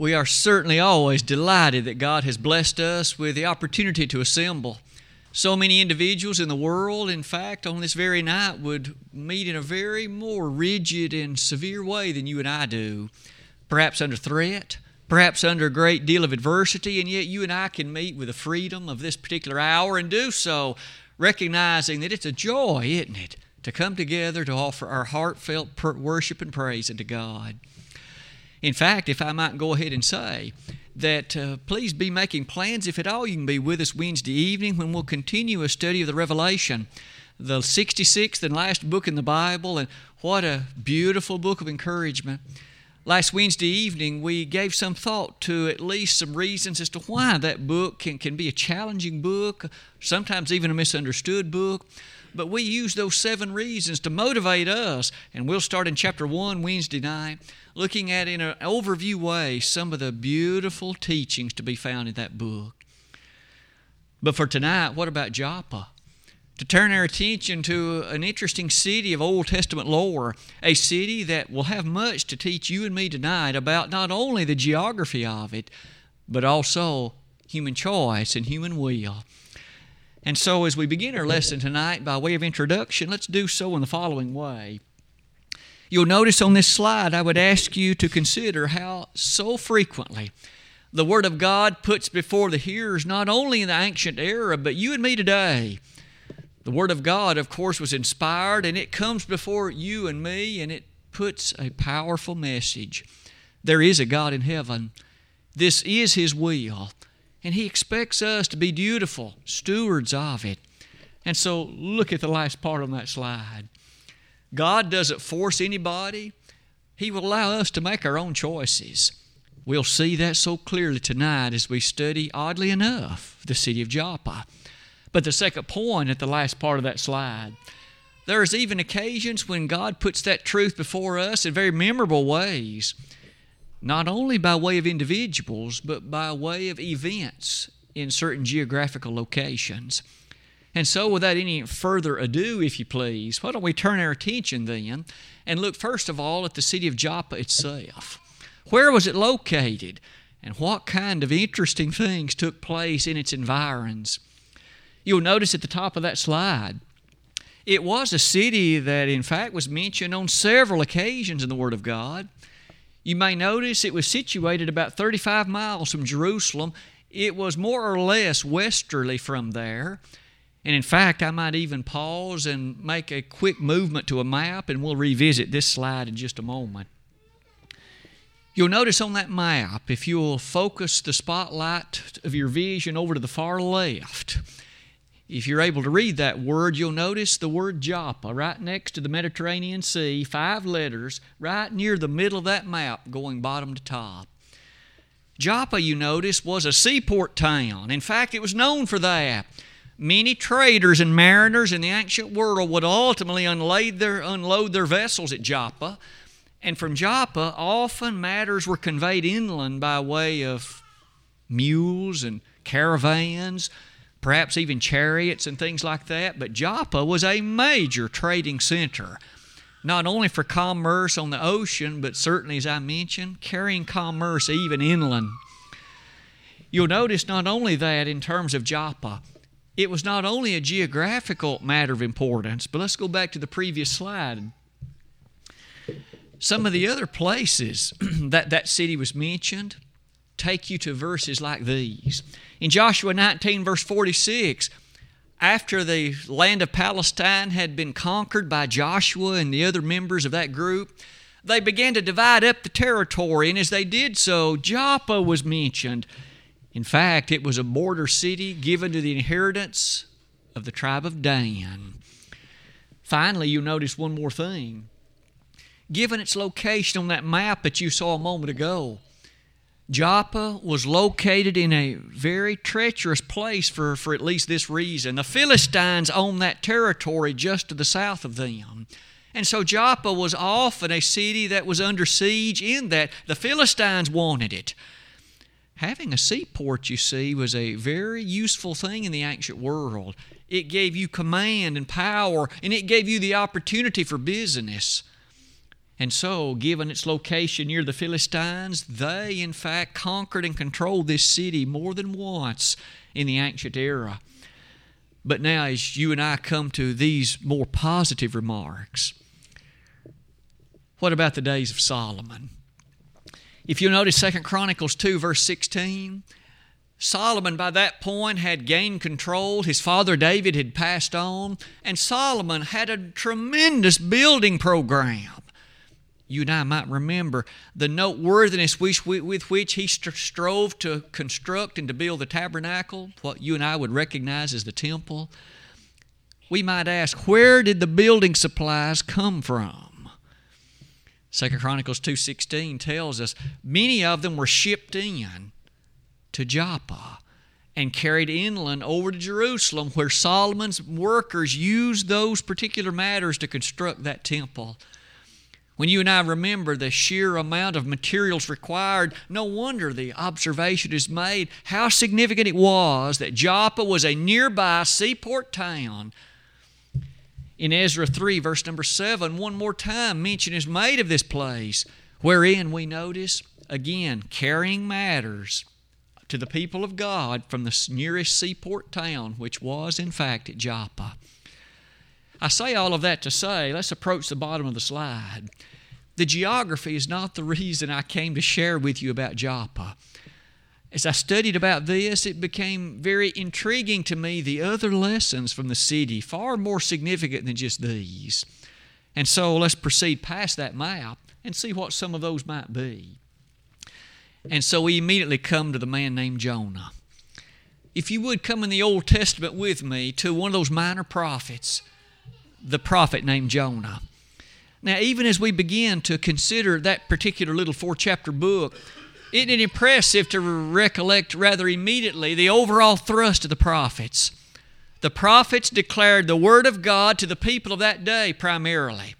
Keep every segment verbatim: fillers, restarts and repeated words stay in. We are certainly always delighted that God has blessed us with the opportunity to assemble. So many individuals in the world, in fact, on this very night would meet in a very more rigid and severe way than you and I do, perhaps under threat, perhaps under a great deal of adversity, and yet you and I can meet with the freedom of this particular hour and do so, recognizing that it's a joy, isn't it, to come together to offer our heartfelt worship and praise unto God. In fact, if I might go ahead and say that uh, please be making plans, if at all you can be with us Wednesday evening when we'll continue a study of the Revelation, the sixty-sixth and last book in the Bible, and what a beautiful book of encouragement. Last Wednesday evening, we gave some thought to at least some reasons as to why that book can, can be a challenging book, sometimes even a misunderstood book. But we use those seven reasons to motivate us, and we'll start in chapter one Wednesday night, looking at in an overview way some of the beautiful teachings to be found in that book. But for tonight, what about Joppa? To turn our attention to an interesting city of Old Testament lore, a city that will have much to teach you and me tonight about not only the geography of it, but also human choice and human will. And so as we begin our lesson tonight, by way of introduction, let's do so in the following way. You'll notice on this slide, I would ask you to consider how so frequently the Word of God puts before the hearers, not only in the ancient era, but you and me today. The Word of God, of course, was inspired, and it comes before you and me, and it puts a powerful message. There is a God in heaven. This is His will. And He expects us to be dutiful stewards of it. And so look at the last part on that slide. God doesn't force anybody. He will allow us to make our own choices. We'll see that so clearly tonight as we study, oddly enough, the city of Joppa. But the second point at the last part of that slide, there is even occasions when God puts that truth before us in very memorable ways, not only by way of individuals, but by way of events in certain geographical locations. And so without any further ado, if you please, why don't we turn our attention then and look first of all at the city of Joppa itself. Where was it located, and what kind of interesting things took place in its environs? You'll notice at the top of that slide, it was a city that in fact was mentioned on several occasions in the Word of God. You may notice it was situated about thirty-five miles from Jerusalem. It was more or less westerly from there. And in fact, I might even pause and make a quick movement to a map, and we'll revisit this slide in just a moment. You'll notice on that map, if you'll focus the spotlight of your vision over to the far left, if you're able to read that word, you'll notice the word Joppa right next to the Mediterranean Sea, five letters, right near the middle of that map going bottom to top. Joppa, you notice, was a seaport town. In fact, it was known for that. Many traders and mariners in the ancient world would ultimately unload their, unload their vessels at Joppa. And from Joppa, often matters were conveyed inland by way of mules and caravans, perhaps even chariots and things like that. But Joppa was a major trading center, not only for commerce on the ocean, but certainly, as I mentioned, carrying commerce even inland. You'll notice not only that in terms of Joppa, it was not only a geographical matter of importance, but let's go back to the previous slide. Some of the other places that that city was mentioned take you to verses like these. In Joshua nineteen, verse forty-six, after the land of Palestine had been conquered by Joshua and the other members of that group, they began to divide up the territory, and as they did so, Joppa was mentioned. In fact, it was a border city given to the inheritance of the tribe of Dan. Finally, you'll notice one more thing. Given its location on that map that you saw a moment ago, Joppa was located in a very treacherous place for, for at least this reason. The Philistines owned that territory just to the south of them. And so Joppa was often a city that was under siege in that the Philistines wanted it. Having a seaport, you see, was a very useful thing in the ancient world. It gave you command and power, and it gave you the opportunity for business. And so, given its location near the Philistines, they in fact conquered and controlled this city more than once in the ancient era. But now, as you and I come to these more positive remarks, what about the days of Solomon? If you'll notice Second Chronicles two, verse sixteen, Solomon by that point had gained control. His father David had passed on, and Solomon had a tremendous building program. You and I might remember the noteworthiness with which he strove to construct and to build the tabernacle, what you and I would recognize as the temple. We might ask, where did the building supplies come from? Second Chronicles two sixteen tells us many of them were shipped in to Joppa and carried inland over to Jerusalem, where Solomon's workers used those particular matters to construct that temple. When you and I remember the sheer amount of materials required, no wonder the observation is made how significant it was that Joppa was a nearby seaport town. In Ezra three, verse number seven, one more time mention is made of this place, wherein we notice, again, carrying matters to the people of God from the nearest seaport town, which was, in fact, at Joppa. I say all of that to say, let's approach the bottom of the slide. The geography is not the reason I came to share with you about Joppa. As I studied about this, it became very intriguing to me, the other lessons from the city, far more significant than just these. And so let's proceed past that map and see what some of those might be. And so we immediately come to the man named Jonah. If you would come in the Old Testament with me to one of those minor prophets, the prophet named Jonah. Now, even as we begin to consider that particular little four-chapter book, isn't it impressive to recollect rather immediately the overall thrust of the prophets? The prophets declared the Word of God to the people of that day primarily.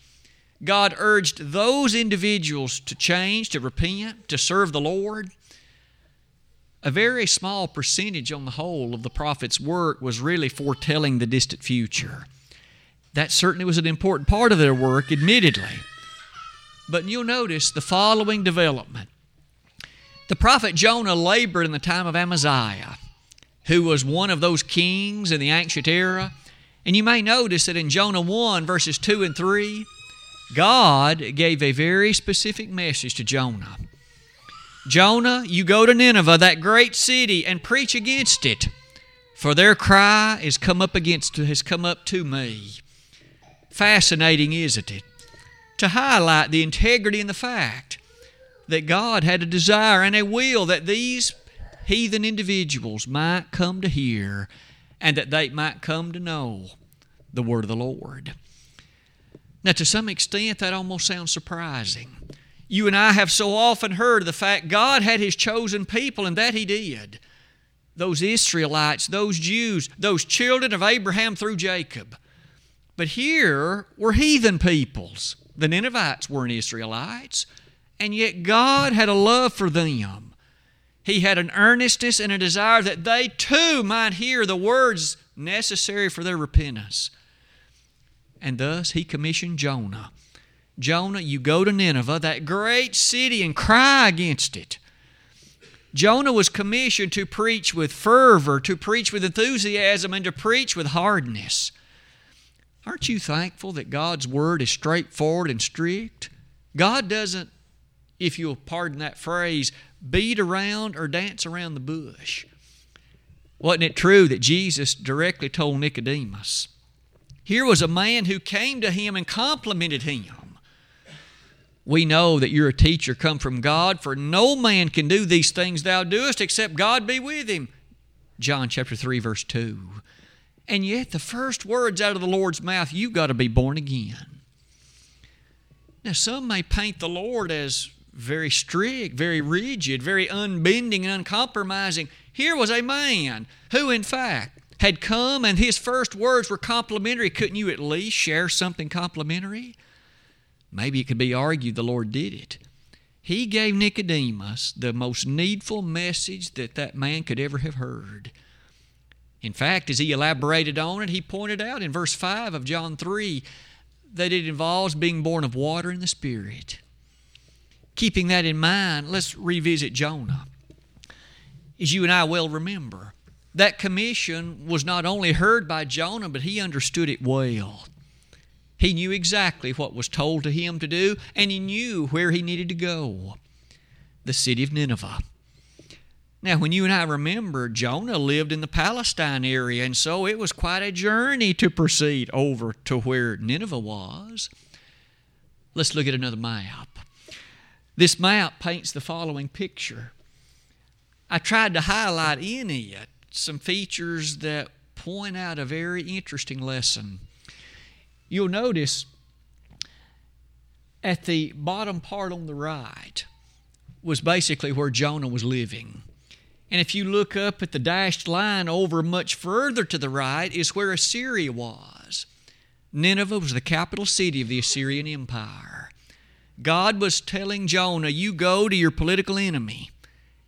God urged those individuals to change, to repent, to serve the Lord. A very small percentage on the whole of the prophet's work was really foretelling the distant future. That certainly was an important part of their work, admittedly. But you'll notice the following development. The prophet Jonah labored in the time of Amaziah, who was one of those kings in the ancient era. And you may notice that in Jonah one, verses two and three, God gave a very specific message to Jonah. Jonah, you go to Nineveh, that great city, and preach against it, for their cry is come up against, has come up to me. Fascinating, isn't it? To highlight the integrity and the fact that God had a desire and a will that these heathen individuals might come to hear and that they might come to know the Word of the Lord. Now, to some extent, that almost sounds surprising. You and I have so often heard the fact God had His chosen people, and that He did. Those Israelites, those Jews, those children of Abraham through Jacob. But here were heathen peoples. The Ninevites weren't Israelites, and yet God had a love for them. He had an earnestness and a desire that they too might hear the words necessary for their repentance. And thus He commissioned Jonah. Jonah, you go to Nineveh, that great city, and cry against it. Jonah was commissioned to preach with fervor, to preach with enthusiasm, and to preach with hardness. Aren't you thankful that God's Word is straightforward and strict? God doesn't, if you'll pardon that phrase, beat around or dance around the bush. Wasn't it true that Jesus directly told Nicodemus? Here was a man who came to Him and complimented Him. We know that you're a teacher come from God, for no man can do these things thou doest except God be with him. John chapter three, verse two. And yet the first words out of the Lord's mouth, you've got to be born again. Now, some may paint the Lord as very strict, very rigid, very unbending and uncompromising. Here was a man who, in fact, had come and his first words were complimentary. Couldn't you at least share something complimentary? Maybe it could be argued the Lord did it. He gave Nicodemus the most needful message that that man could ever have heard. In fact, as he elaborated on it, he pointed out in verse five of John three, that it involves being born of water and the Spirit. Keeping that in mind, let's revisit Jonah. As you and I well remember, that commission was not only heard by Jonah, but he understood it well. He knew exactly what was told to him to do, and he knew where he needed to go, the city of Nineveh. Now, when you and I remember, Jonah lived in the Palestine area, and so it was quite a journey to proceed over to where Nineveh was. Let's look at another map. This map paints the following picture. I tried to highlight in it some features that point out a very interesting lesson. You'll notice at the bottom part on the right was basically where Jonah was living. And if you look up at the dashed line over much further to the right is where Assyria was. Nineveh was the capital city of the Assyrian Empire. God was telling Jonah, you go to your political enemy.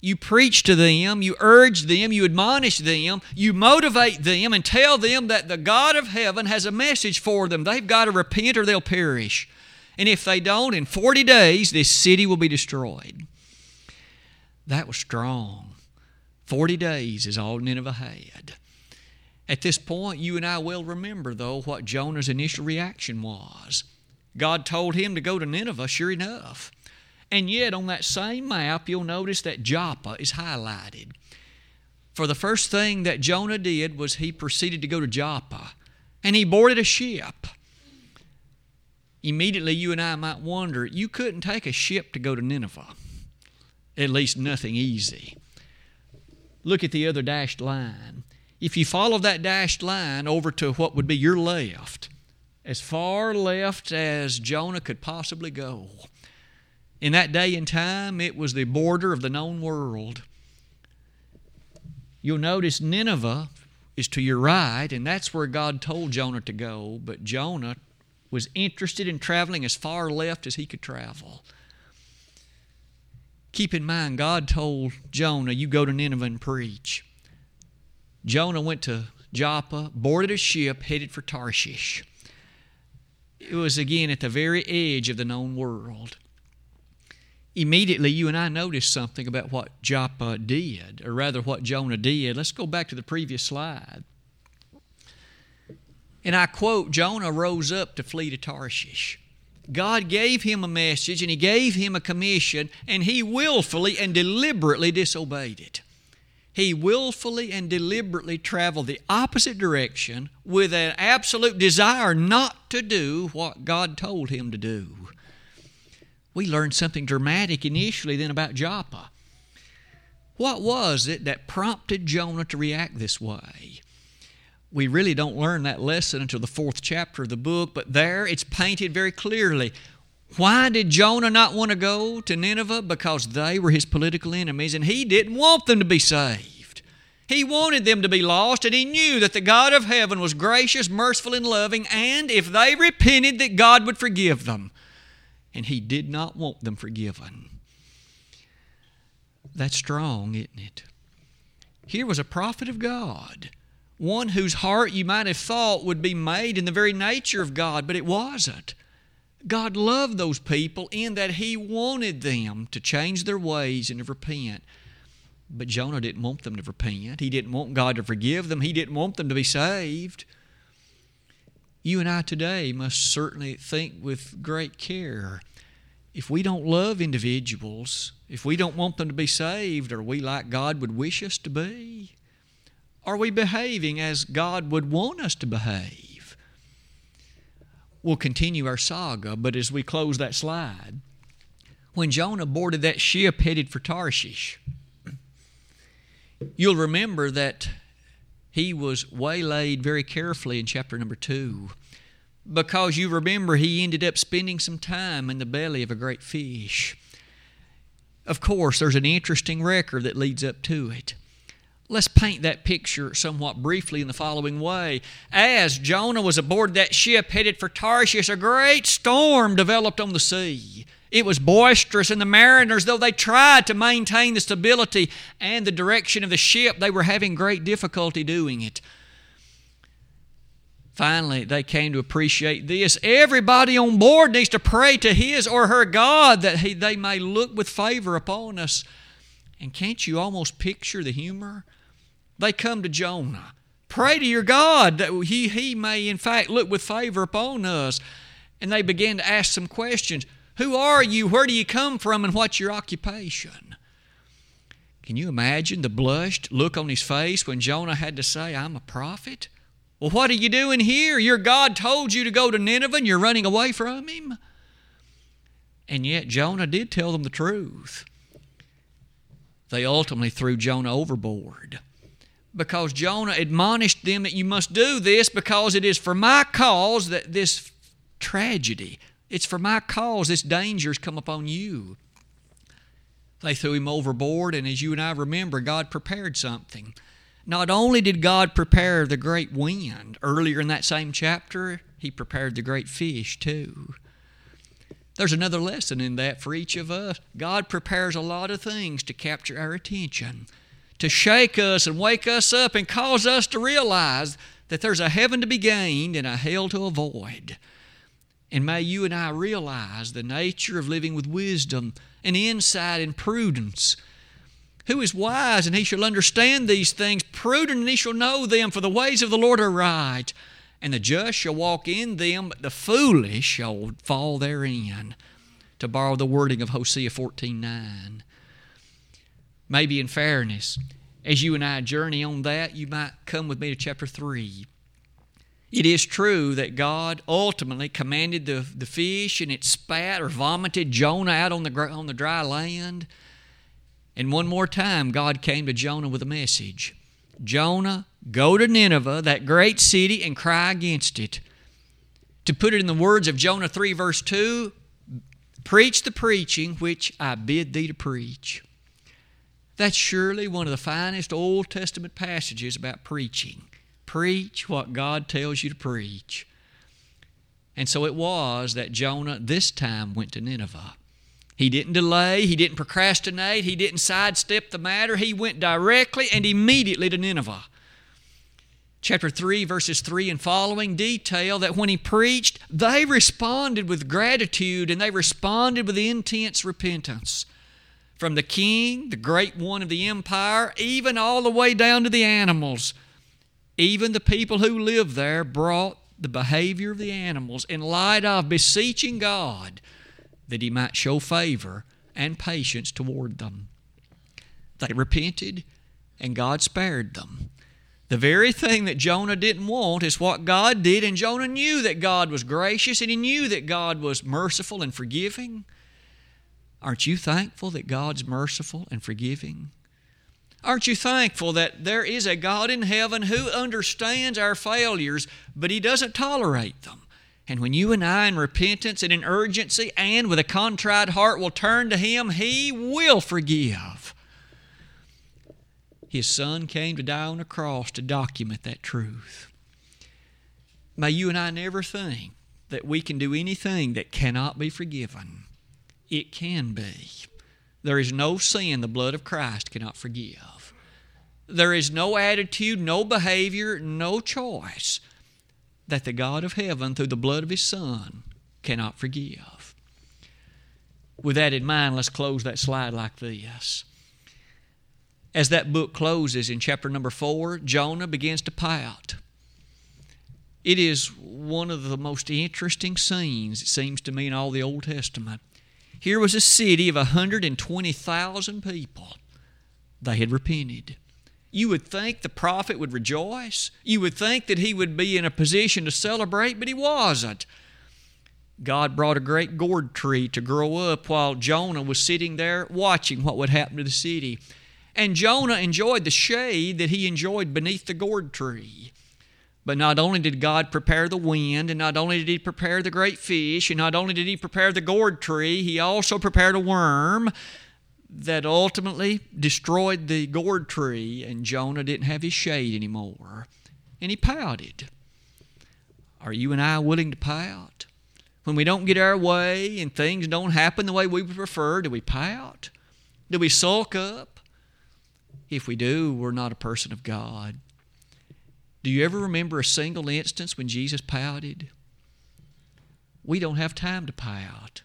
You preach to them, you urge them, you admonish them, you motivate them and tell them that the God of heaven has a message for them. They've got to repent or they'll perish. And if they don't, in forty days, this city will be destroyed. That was strong. forty days is all Nineveh had. At this point, you and I well remember, though, what Jonah's initial reaction was. God told him to go to Nineveh, sure enough. And yet, on that same map, you'll notice that Joppa is highlighted. For the first thing that Jonah did was he proceeded to go to Joppa, and he boarded a ship. Immediately, you and I might wonder, you couldn't take a ship to go to Nineveh. At least nothing easy. Look at the other dashed line. If you follow that dashed line over to what would be your left, as far left as Jonah could possibly go, in that day and time, it was the border of the known world. You'll notice Nineveh is to your right, and that's where God told Jonah to go, but Jonah was interested in traveling as far left as he could travel. Keep in mind, God told Jonah, you go to Nineveh and preach. Jonah went to Joppa, boarded a ship, headed for Tarshish. It was again at the very edge of the known world. Immediately, you and I noticed something about what Joppa did, or rather what Jonah did. Let's go back to the previous slide. And I quote, Jonah rose up to flee to Tarshish. God gave him a message, and He gave him a commission, and he willfully and deliberately disobeyed it. He willfully and deliberately traveled the opposite direction with an absolute desire not to do what God told him to do. We learned something dramatic initially then about Joppa. What was it that prompted Jonah to react this way? We really don't learn that lesson until the fourth chapter of the book, but there it's painted very clearly. Why did Jonah not want to go to Nineveh? Because they were his political enemies, and he didn't want them to be saved. He wanted them to be lost, and he knew that the God of heaven was gracious, merciful, and loving, and if they repented, that God would forgive them. And he did not want them forgiven. That's strong, isn't it? Here was a prophet of God, one whose heart you might have thought would be made in the very nature of God, but it wasn't. God loved those people in that He wanted them to change their ways and to repent. But Jonah didn't want them to repent. He didn't want God to forgive them. He didn't want them to be saved. You and I today must certainly think with great care. If we don't love individuals, if we don't want them to be saved, are we like God would wish us to be? Are we behaving as God would want us to behave? We'll continue our saga, but as we close that slide, when Jonah boarded that ship headed for Tarshish, you'll remember that he was waylaid very carefully in chapter number two, because you remember he ended up spending some time in the belly of a great fish. Of course, there's an interesting record that leads up to it. Let's paint that picture somewhat briefly in the following way. As Jonah was aboard that ship headed for Tarshish, a great storm developed on the sea. It was boisterous, and the mariners, though they tried to maintain the stability and the direction of the ship, they were having great difficulty doing it. Finally, they came to appreciate this. Everybody on board needs to pray to his or her God that he, they may look with favor upon us. And can't you almost picture the humor? They come to Jonah. Pray to your God that he, he may, in fact, look with favor upon us. And they begin to ask some questions. Who are you? Where do you come from? And what's your occupation? Can you imagine the blushed look on his face when Jonah had to say, I'm a prophet? Well, what are you doing here? Your God told you to go to Nineveh and you're running away from him. And yet Jonah did tell them the truth. They ultimately threw Jonah overboard, because Jonah admonished them that you must do this because it is for my cause that this tragedy, it's for my cause this danger has come upon you. They threw him overboard, and as you and I remember, God prepared something. Not only did God prepare the great wind, earlier in that same chapter, He prepared the great fish too. There's another lesson in that for each of us. God prepares a lot of things to capture our attention, to shake us and wake us up and cause us to realize that there's a heaven to be gained and a hell to avoid. And may you and I realize the nature of living with wisdom and insight and prudence. Who is wise, and he shall understand these things. Prudent, and he shall know them, for the ways of the Lord are right. And the just shall walk in them, but the foolish shall fall therein. To borrow the wording of Hosea fourteen nine. Maybe in fairness, as you and I journey on that, you might come with me to chapter three. It is true that God ultimately commanded the, the fish, and it spat or vomited Jonah out on the, on the dry land. And one more time, God came to Jonah with a message. Jonah, go to Nineveh, that great city, and cry against it. To put it in the words of Jonah three, verse two, preach the preaching which I bid thee to preach. That's surely one of the finest Old Testament passages about preaching. Preach what God tells you to preach. And so it was that Jonah this time went to Nineveh. He didn't delay, he didn't procrastinate, he didn't sidestep the matter. He went directly and immediately to Nineveh. Chapter three, verses three and following detail that when he preached, they responded with gratitude and they responded with intense repentance. From the king, the great one of the empire, even all the way down to the animals. Even the people who lived there brought the behavior of the animals in light of beseeching God that He might show favor and patience toward them. They repented, and God spared them. The very thing that Jonah didn't want is what God did, and Jonah knew that God was gracious, and he knew that God was merciful and forgiving. Aren't you thankful that God's merciful and forgiving? Aren't you thankful that there is a God in heaven who understands our failures, but He doesn't tolerate them? And when you and I in repentance and in urgency and with a contrite heart will turn to Him, He will forgive. His Son came to die on a cross to document that truth. May you and I never think that we can do anything that cannot be forgiven. It can be. There is no sin the blood of Christ cannot forgive. There is no attitude, no behavior, no choice that the God of heaven, through the blood of His Son, cannot forgive. With that in mind, let's close that slide like this. As that book closes in chapter number four, Jonah begins to pout. It is one of the most interesting scenes, it seems to me, in all the Old Testament. Here was a city of one hundred twenty thousand people. They had repented. You would think the prophet would rejoice. You would think that he would be in a position to celebrate, but he wasn't. God brought a great gourd tree to grow up while Jonah was sitting there watching what would happen to the city. And Jonah enjoyed the shade that he enjoyed beneath the gourd tree. But not only did God prepare the wind, and not only did He prepare the great fish, and not only did He prepare the gourd tree, He also prepared a worm that ultimately destroyed the gourd tree, and Jonah didn't have his shade anymore. And he pouted. Are you and I willing to pout? When we don't get our way and things don't happen the way we prefer, do we pout? Do we sulk up? If we do, we're not a person of God. Do you ever remember a single instance when Jesus pouted? We don't have time to pout.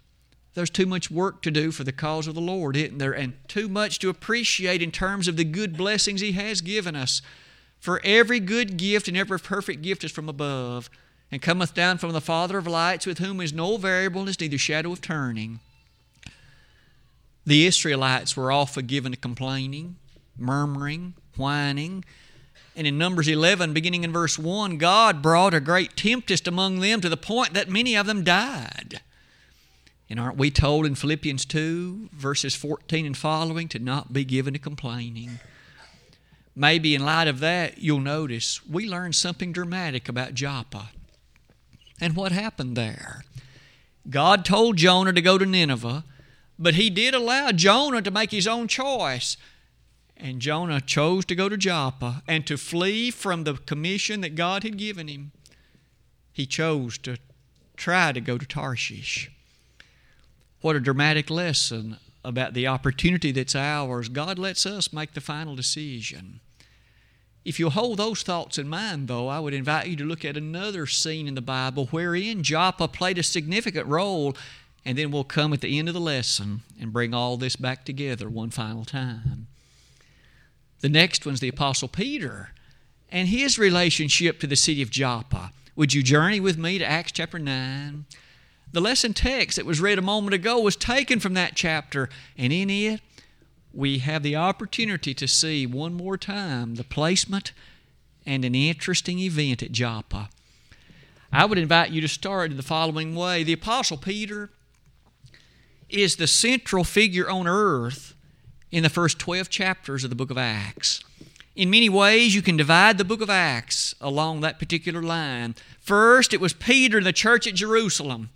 There's too much work to do for the cause of the Lord, isn't there? And too much to appreciate in terms of the good blessings He has given us. For every good gift and every perfect gift is from above, and cometh down from the Father of lights, with whom is no variableness, neither shadow of turning. The Israelites were all forgiven to complaining, murmuring, whining. And in Numbers eleven, beginning in verse one, God brought a great tempest among them to the point that many of them died. And aren't we told in Philippians two, verses fourteen and following, to not be given to complaining? Maybe in light of that, you'll notice we learned something dramatic about Joppa. And what happened there? God told Jonah to go to Nineveh, but He did allow Jonah to make his own choice. And Jonah chose to go to Joppa and to flee from the commission that God had given him. He chose to try to go to Tarshish. What a dramatic lesson about the opportunity that's ours. God lets us make the final decision. If you'll hold those thoughts in mind, though, I would invite you to look at another scene in the Bible wherein Joppa played a significant role, and then we'll come at the end of the lesson and bring all this back together one final time. The next one's the Apostle Peter and his relationship to the city of Joppa. Would you journey with me to Acts chapter nine? The lesson text that was read a moment ago was taken from that chapter, and in it we have the opportunity to see one more time the placement and an interesting event at Joppa. I would invite you to start in the following way. The Apostle Peter is the central figure on earth in the first twelve chapters of the book of Acts. In many ways, you can divide the book of Acts along that particular line. First, it was Peter and the church at Jerusalem.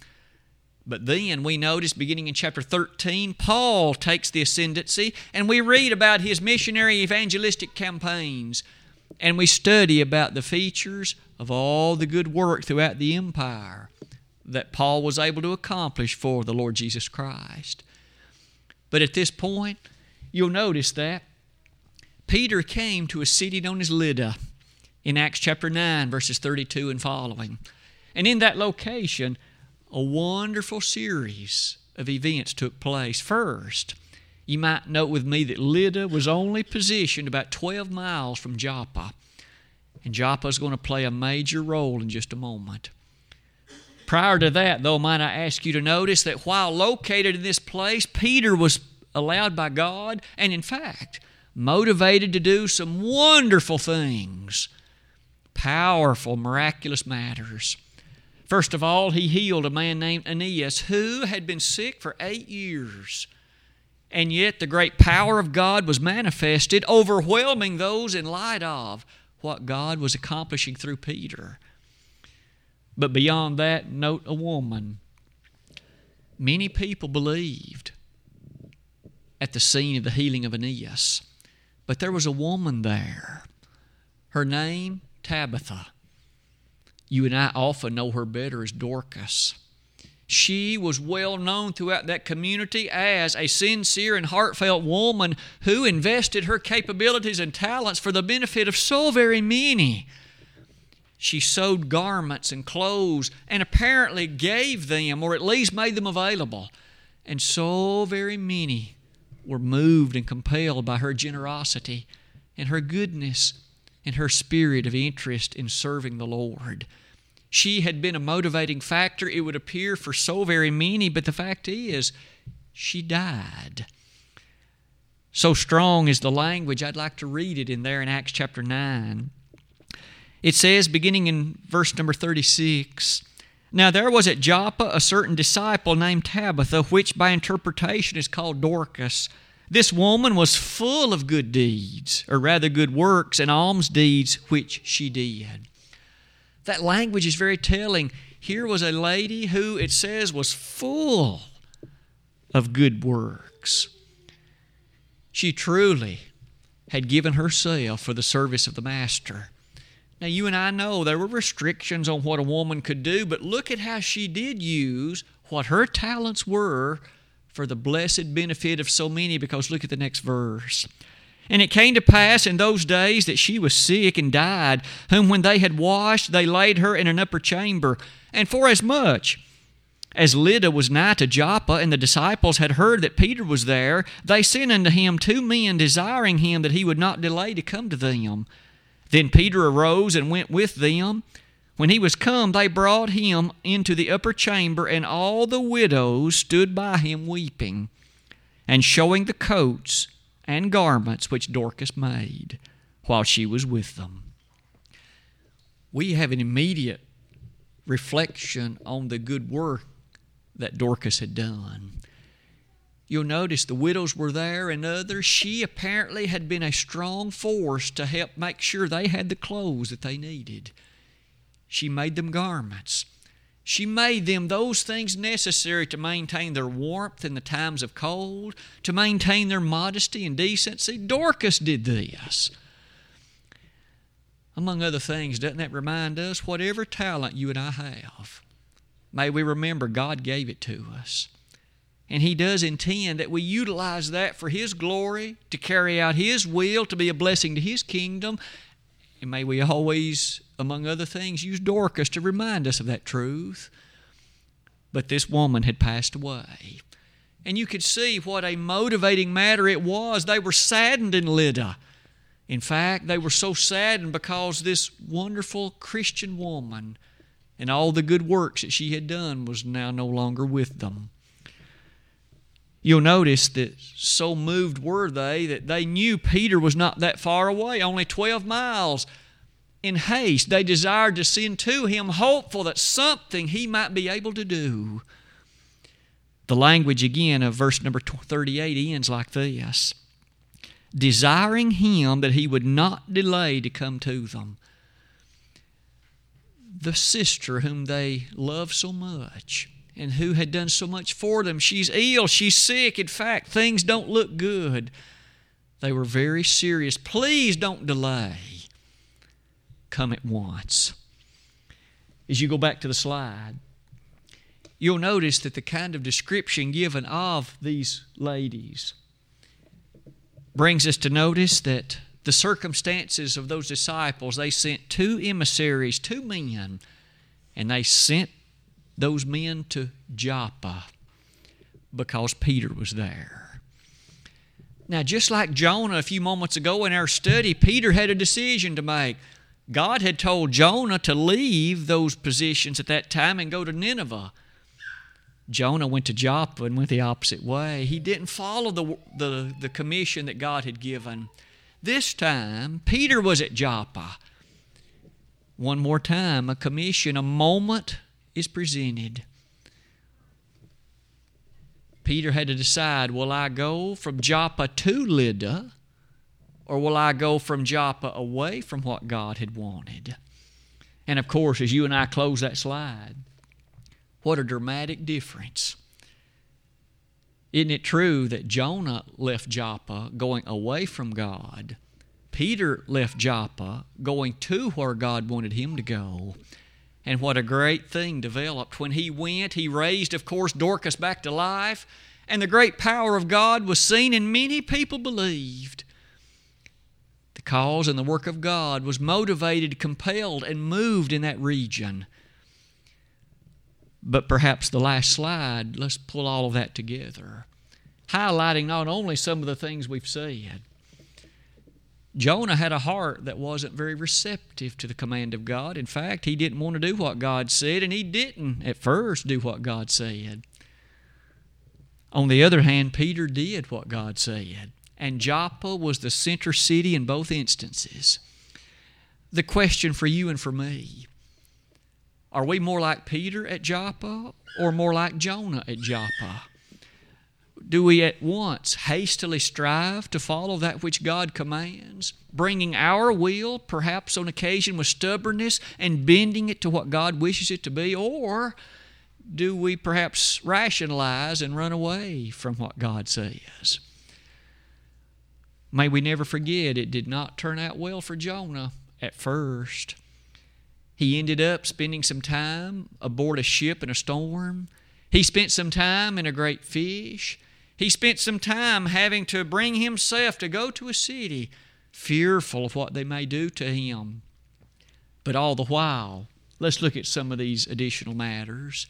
But then we notice, beginning in chapter thirteen, Paul takes the ascendancy, and we read about his missionary evangelistic campaigns, and we study about the features of all the good work throughout the empire that Paul was able to accomplish for the Lord Jesus Christ. But at this point, you'll notice that Peter came to a city known as Lydda in Acts chapter nine, verses thirty-two and following. And in that location, a wonderful series of events took place. First, you might note with me that Lydda was only positioned about twelve miles from Joppa. And Joppa is going to play a major role in just a moment. Prior to that, though, might I ask you to notice that while located in this place, Peter was allowed by God, and in fact, motivated to do some wonderful things, powerful, miraculous matters. First of all, he healed a man named Aeneas who had been sick for eight years. And yet the great power of God was manifested, overwhelming those in light of what God was accomplishing through Peter. But beyond that, note a woman. Many people believed at the scene of the healing of Aeneas. But there was a woman there. Her name, Tabitha. You and I often know her better as Dorcas. She was well known throughout that community as a sincere and heartfelt woman who invested her capabilities and talents for the benefit of so very many. She sewed garments and clothes and apparently gave them, or at least made them available. And so very many were moved and compelled by her generosity and her goodness and her spirit of interest in serving the Lord. She had been a motivating factor, it would appear, for so very many, but the fact is, she died. So strong is the language, I'd like to read it in there in Acts chapter nine. It says, beginning in verse number thirty-six, "Now there was at Joppa a certain disciple named Tabitha, which by interpretation is called Dorcas. This woman was full of good deeds, or rather good works and alms deeds, which she did." That language is very telling. Here was a lady who, it says, was full of good works. She truly had given herself for the service of the Master. Now, you and I know there were restrictions on what a woman could do, but look at how she did use what her talents were for the blessed benefit of so many, because look at the next verse. And it came to pass in those days that she was sick and died, whom when they had washed, they laid her in an upper chamber. And forasmuch as Lydda was nigh to Joppa, and the disciples had heard that Peter was there, they sent unto him two men, desiring him that he would not delay to come to them. Then Peter arose and went with them. When he was come, they brought him into the upper chamber, and all the widows stood by him weeping, and showing the coats and garments which Dorcas made while she was with them. We have an immediate reflection on the good work that Dorcas had done. You'll notice the widows were there and others. She apparently had been a strong force to help make sure they had the clothes that they needed. She made them garments. She made them those things necessary to maintain their warmth in the times of cold, to maintain their modesty and decency. Dorcas did this. Among other things, doesn't that remind us, whatever talent you and I have, may we remember God gave it to us. And He does intend that we utilize that for His glory, to carry out His will, to be a blessing to His kingdom. And may we always, among other things, use Dorcas to remind us of that truth. But this woman had passed away. And you could see what a motivating matter it was. They were saddened in Lydda. In fact, they were so saddened because this wonderful Christian woman and all the good works that she had done was now no longer with them. You'll notice that so moved were they that they knew Peter was not that far away, only twelve miles. In haste, they desired to send to him, hopeful that something he might be able to do. The language again of verse number thirty-eight ends like this: desiring him that he would not delay to come to them. The sister whom they loved so much and who had done so much for them, she's ill, she's sick, in fact, things don't look good. They were very serious. Please don't delay. Come at once. As you go back to the slide, you'll notice that the kind of description given of these ladies brings us to notice that the circumstances of those disciples, they sent two emissaries, two men, and they sent those men to Joppa because Peter was there. Now, just like Jonah a few moments ago in our study, Peter had a decision to make. God had told Jonah to leave those positions at that time and go to Nineveh. Jonah went to Joppa and went the opposite way. He didn't follow the, the, the commission that God had given. This time, Peter was at Joppa. One more time, a commission, a moment is presented. Peter had to decide, will I go from Joppa to Lydda, or will I go from Joppa away from what God had wanted? And of course, as you and I close that slide, what a dramatic difference. Isn't it true that Jonah left Joppa going away from God? Peter left Joppa going to where God wanted him to go. And what a great thing developed. When he went, he raised, of course, Dorcas back to life, and the great power of God was seen, and many people believed. The cause and the work of God was motivated, compelled, and moved in that region. But perhaps the last slide, let's pull all of that together, highlighting not only some of the things we've said. Jonah had a heart that wasn't very receptive to the command of God. In fact, he didn't want to do what God said, and he didn't at first do what God said. On the other hand, Peter did what God said, and Joppa was the center city in both instances. The question for you and for me: are we more like Peter at Joppa or more like Jonah at Joppa? Do we at once hastily strive to follow that which God commands, bringing our will, perhaps on occasion with stubbornness, and bending it to what God wishes it to be? Or do we perhaps rationalize and run away from what God says? May we never forget, it did not turn out well for Jonah at first. He ended up spending some time aboard a ship in a storm. He spent some time in a great fish. He spent some time having to bring himself to go to a city, fearful of what they may do to him. But all the while, let's look at some of these additional matters,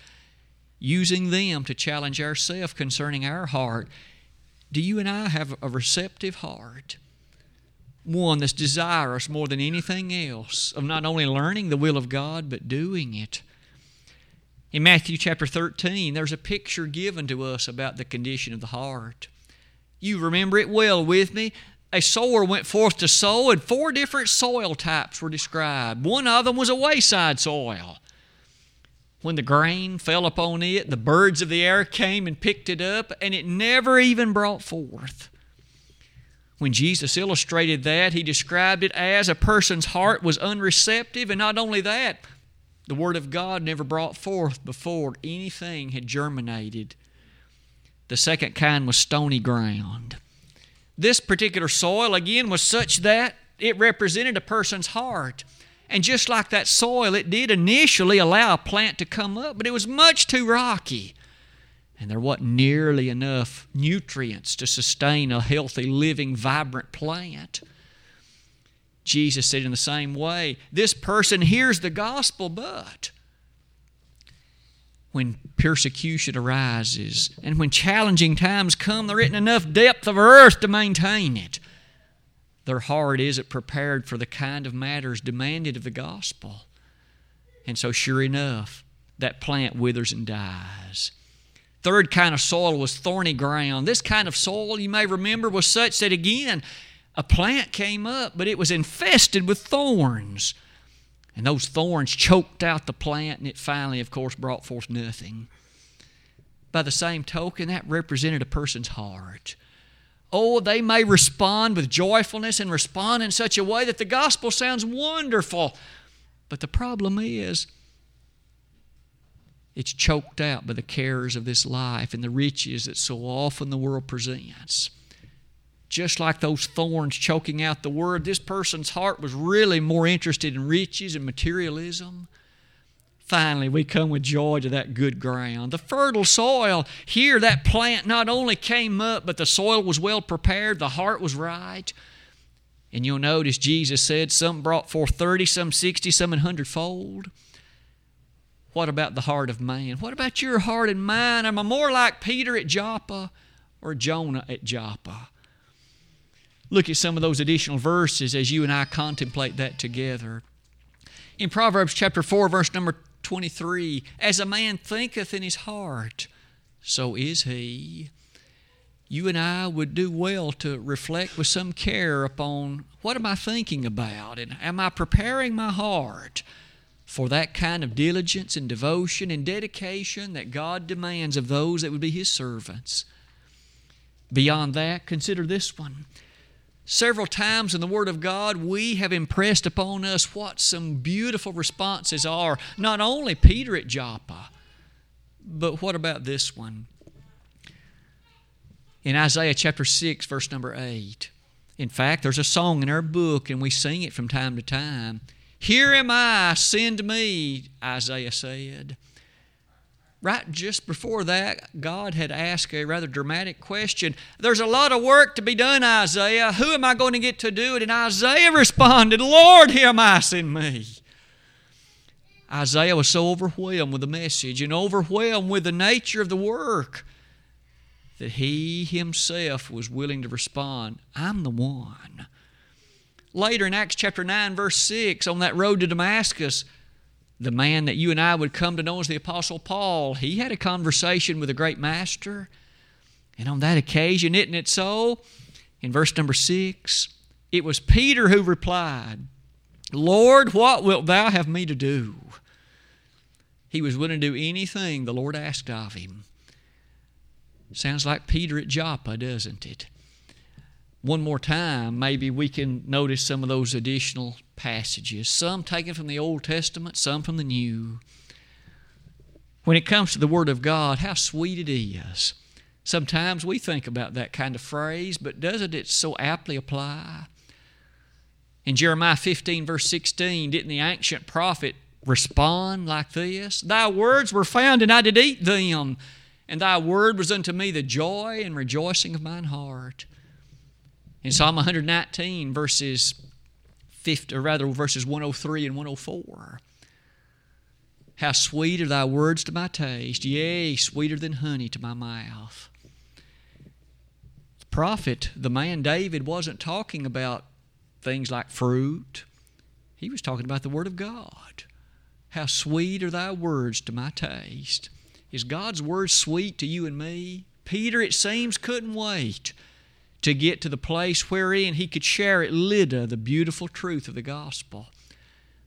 using them to challenge ourselves concerning our heart. Do you and I have a receptive heart? One that's desirous more than anything else of not only learning the will of God, but doing it. In Matthew chapter thirteen, there's a picture given to us about the condition of the heart. You remember it well with me. A sower went forth to sow, and four different soil types were described. One of them was a wayside soil. When the grain fell upon it, the birds of the air came and picked it up, and it never even brought forth. When Jesus illustrated that, He described it as a person's heart was unreceptive, and not only that, the Word of God never brought forth before anything had germinated. The second kind was stony ground. This particular soil, again, was such that it represented a person's heart. And just like that soil, it did initially allow a plant to come up, but it was much too rocky. And there wasn't nearly enough nutrients to sustain a healthy, living, vibrant plant. Jesus said in the same way, this person hears the gospel, but when persecution arises and when challenging times come, there isn't enough depth of earth to maintain it. Their heart isn't prepared for the kind of matters demanded of the gospel. And so sure enough, that plant withers and dies. Third kind of soil was thorny ground. This kind of soil, you may remember, was such that, again, a plant came up, but it was infested with thorns. And those thorns choked out the plant, and it finally, of course, brought forth nothing. By the same token, that represented a person's heart. Oh, they may respond with joyfulness and respond in such a way that the gospel sounds wonderful. But the problem is, it's choked out by the cares of this life and the riches that so often the world presents. Just like those thorns choking out the word, this person's heart was really more interested in riches and materialism. Finally, we come with joy to that good ground. The fertile soil, here that plant not only came up, but the soil was well prepared, the heart was right. And you'll notice Jesus said some brought forth thirty, some sixty, some an hundredfold. What about the heart of man? What about your heart and mine? Am I more like Peter at Joppa or Jonah at Joppa? Look at some of those additional verses as you and I contemplate that together. In Proverbs chapter four, verse number twenty-three, as a man thinketh in his heart, so is he. You and I would do well to reflect with some care upon what am I thinking about, and am I preparing my heart for that kind of diligence and devotion and dedication that God demands of those that would be His servants. Beyond that, consider this one. Several times in the Word of God, we have impressed upon us what some beautiful responses are. Not only Peter at Joppa, but what about this one? In Isaiah chapter six, verse number eight. In fact, there's a song in our book, and we sing it from time to time. Here am I, send me, Isaiah said. Right just before that, God had asked a rather dramatic question. There's a lot of work to be done, Isaiah. Who am I going to get to do it? And Isaiah responded, Lord, here am I, send me. Isaiah was so overwhelmed with the message and overwhelmed with the nature of the work that he himself was willing to respond, I'm the one. Later in Acts chapter nine, verse six, on that road to Damascus, the man that you and I would come to know as the Apostle Paul, he had a conversation with a great master. And on that occasion, isn't it so? In verse number six, it was Peter who replied, Lord, what wilt thou have me to do? He was willing to do anything the Lord asked of him. Sounds like Peter at Joppa, doesn't it? One more time, maybe we can notice some of those additional passages, some taken from the Old Testament, some from the New. When it comes to the Word of God, how sweet it is. Sometimes we think about that kind of phrase, but doesn't it so aptly apply? In Jeremiah fifteen, verse sixteen, didn't the ancient prophet respond like this? Thy words were found, and I did eat them, and thy word was unto me the joy and rejoicing of mine heart. In Psalm one nineteen, verses fifty, or rather verses one oh three and one oh four, how sweet are thy words to my taste, yea, sweeter than honey to my mouth. The prophet, the man David, wasn't talking about things like fruit. He was talking about the Word of God. How sweet are thy words to my taste. Is God's Word sweet to you and me? Peter, it seems, couldn't wait to get to the place wherein he could share at Lydda the beautiful truth of the gospel.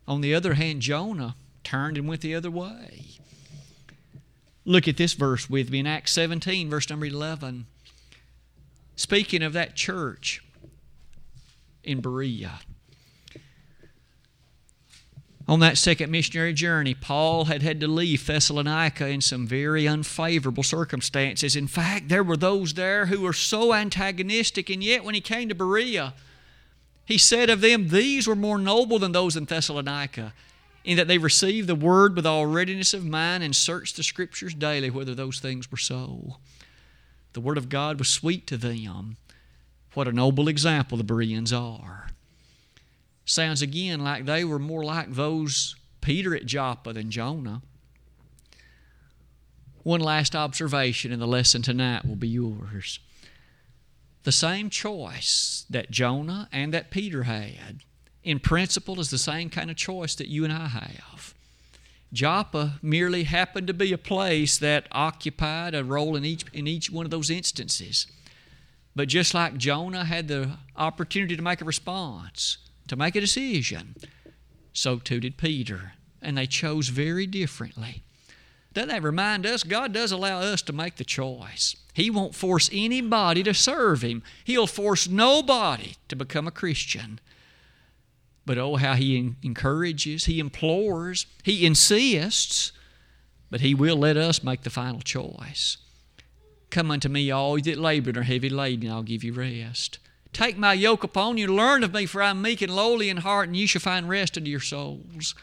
On the other hand, Jonah turned and went the other way. Look at this verse with me in Acts seventeen, verse number eleven. Speaking of that church in Berea, on that second missionary journey, Paul had had to leave Thessalonica in some very unfavorable circumstances. In fact, there were those there who were so antagonistic, and yet when he came to Berea, he said of them, these were more noble than those in Thessalonica, in that they received the word with all readiness of mind and searched the Scriptures daily whether those things were so. The Word of God was sweet to them. What a noble example the Bereans are. Sounds again like they were more like those Peter at Joppa than Jonah. One last observation, and the lesson tonight will be yours. The same choice that Jonah and that Peter had, in principle, is the same kind of choice that you and I have. Joppa merely happened to be a place that occupied a role in each, in each one of those instances. But just like Jonah had the opportunity to make a response, to make a decision, so too did Peter, and they chose very differently. Doesn't that remind us? God does allow us to make the choice. He won't force anybody to serve Him. He'll force nobody to become a Christian. But oh, how He encourages, He implores, He insists, but He will let us make the final choice. Come unto me, all ye that labor and are heavy laden, and I'll give you rest. Take my yoke upon you, learn of me, for I am meek and lowly in heart, and you shall find rest unto your souls.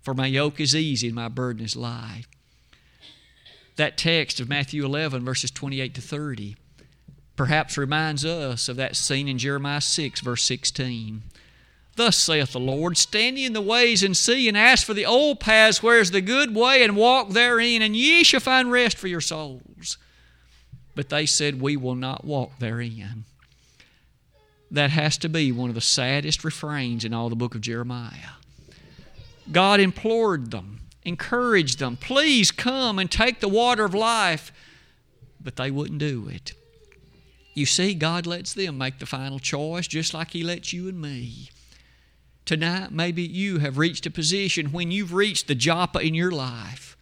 For my yoke is easy and my burden is light. That text of Matthew eleven, verses twenty-eight to thirty, perhaps reminds us of that scene in Jeremiah six, verse sixteen. Thus saith the Lord, stand ye in the ways and see, and ask for the old paths, where is the good way, and walk therein, and ye shall find rest for your souls. But they said, we will not walk therein. That has to be one of the saddest refrains in all the book of Jeremiah. God implored them, encouraged them, please come and take the water of life, but they wouldn't do it. You see, God lets them make the final choice just like He lets you and me. Tonight, maybe you have reached a position when you've reached the Joppa in your life.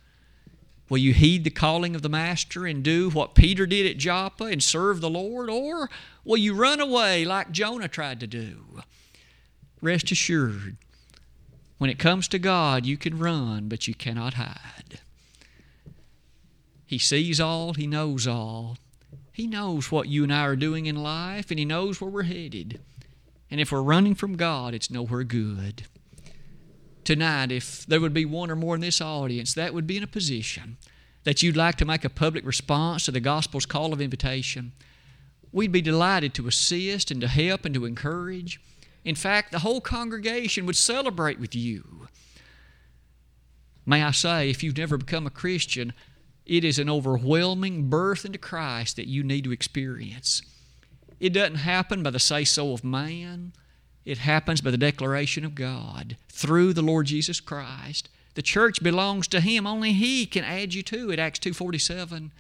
Will you heed the calling of the Master and do what Peter did at Joppa and serve the Lord? Or will you run away like Jonah tried to do? Rest assured, when it comes to God, you can run, but you cannot hide. He sees all, He knows all. He knows what you and I are doing in life, and He knows where we're headed. And if we're running from God, it's nowhere good. Tonight, if there would be one or more in this audience that would be in a position that you'd like to make a public response to the gospel's call of invitation, we'd be delighted to assist and to help and to encourage. In fact, the whole congregation would celebrate with you. May I say, if you've never become a Christian, it is an overwhelming birth into Christ that you need to experience. It doesn't happen by the say-so of man. It happens by the declaration of God through the Lord Jesus Christ. The church belongs to Him. Only He can add you to it, Acts two forty-seven.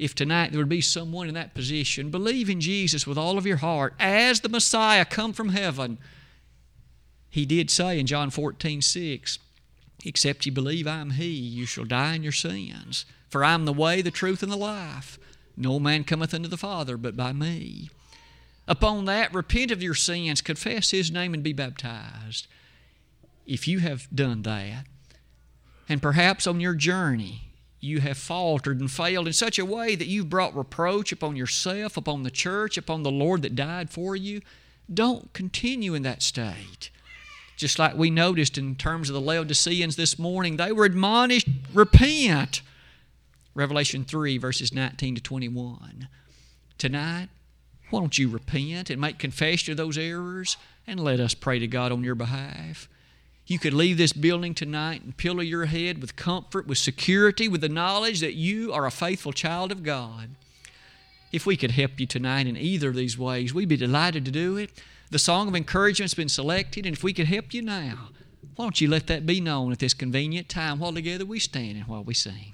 If tonight there would be someone in that position, believe in Jesus with all of your heart as the Messiah come from heaven. He did say in John fourteen six, except ye believe I am He, you shall die in your sins. For I am the way, the truth, and the life. No man cometh unto the Father but by me. Upon that, repent of your sins, confess His name, and be baptized. If you have done that, and perhaps on your journey you have faltered and failed in such a way that you've brought reproach upon yourself, upon the church, upon the Lord that died for you, don't continue in that state. Just like we noticed in terms of the Laodiceans this morning, they were admonished, repent. Revelation three, verses nineteen to twenty-one. Tonight, why don't you repent and make confession of those errors and let us pray to God on your behalf. You could leave this building tonight and pillow your head with comfort, with security, with the knowledge that you are a faithful child of God. If we could help you tonight in either of these ways, we'd be delighted to do it. The song of encouragement's been selected, and if we could help you now, why don't you let that be known at this convenient time while together we stand and while we sing.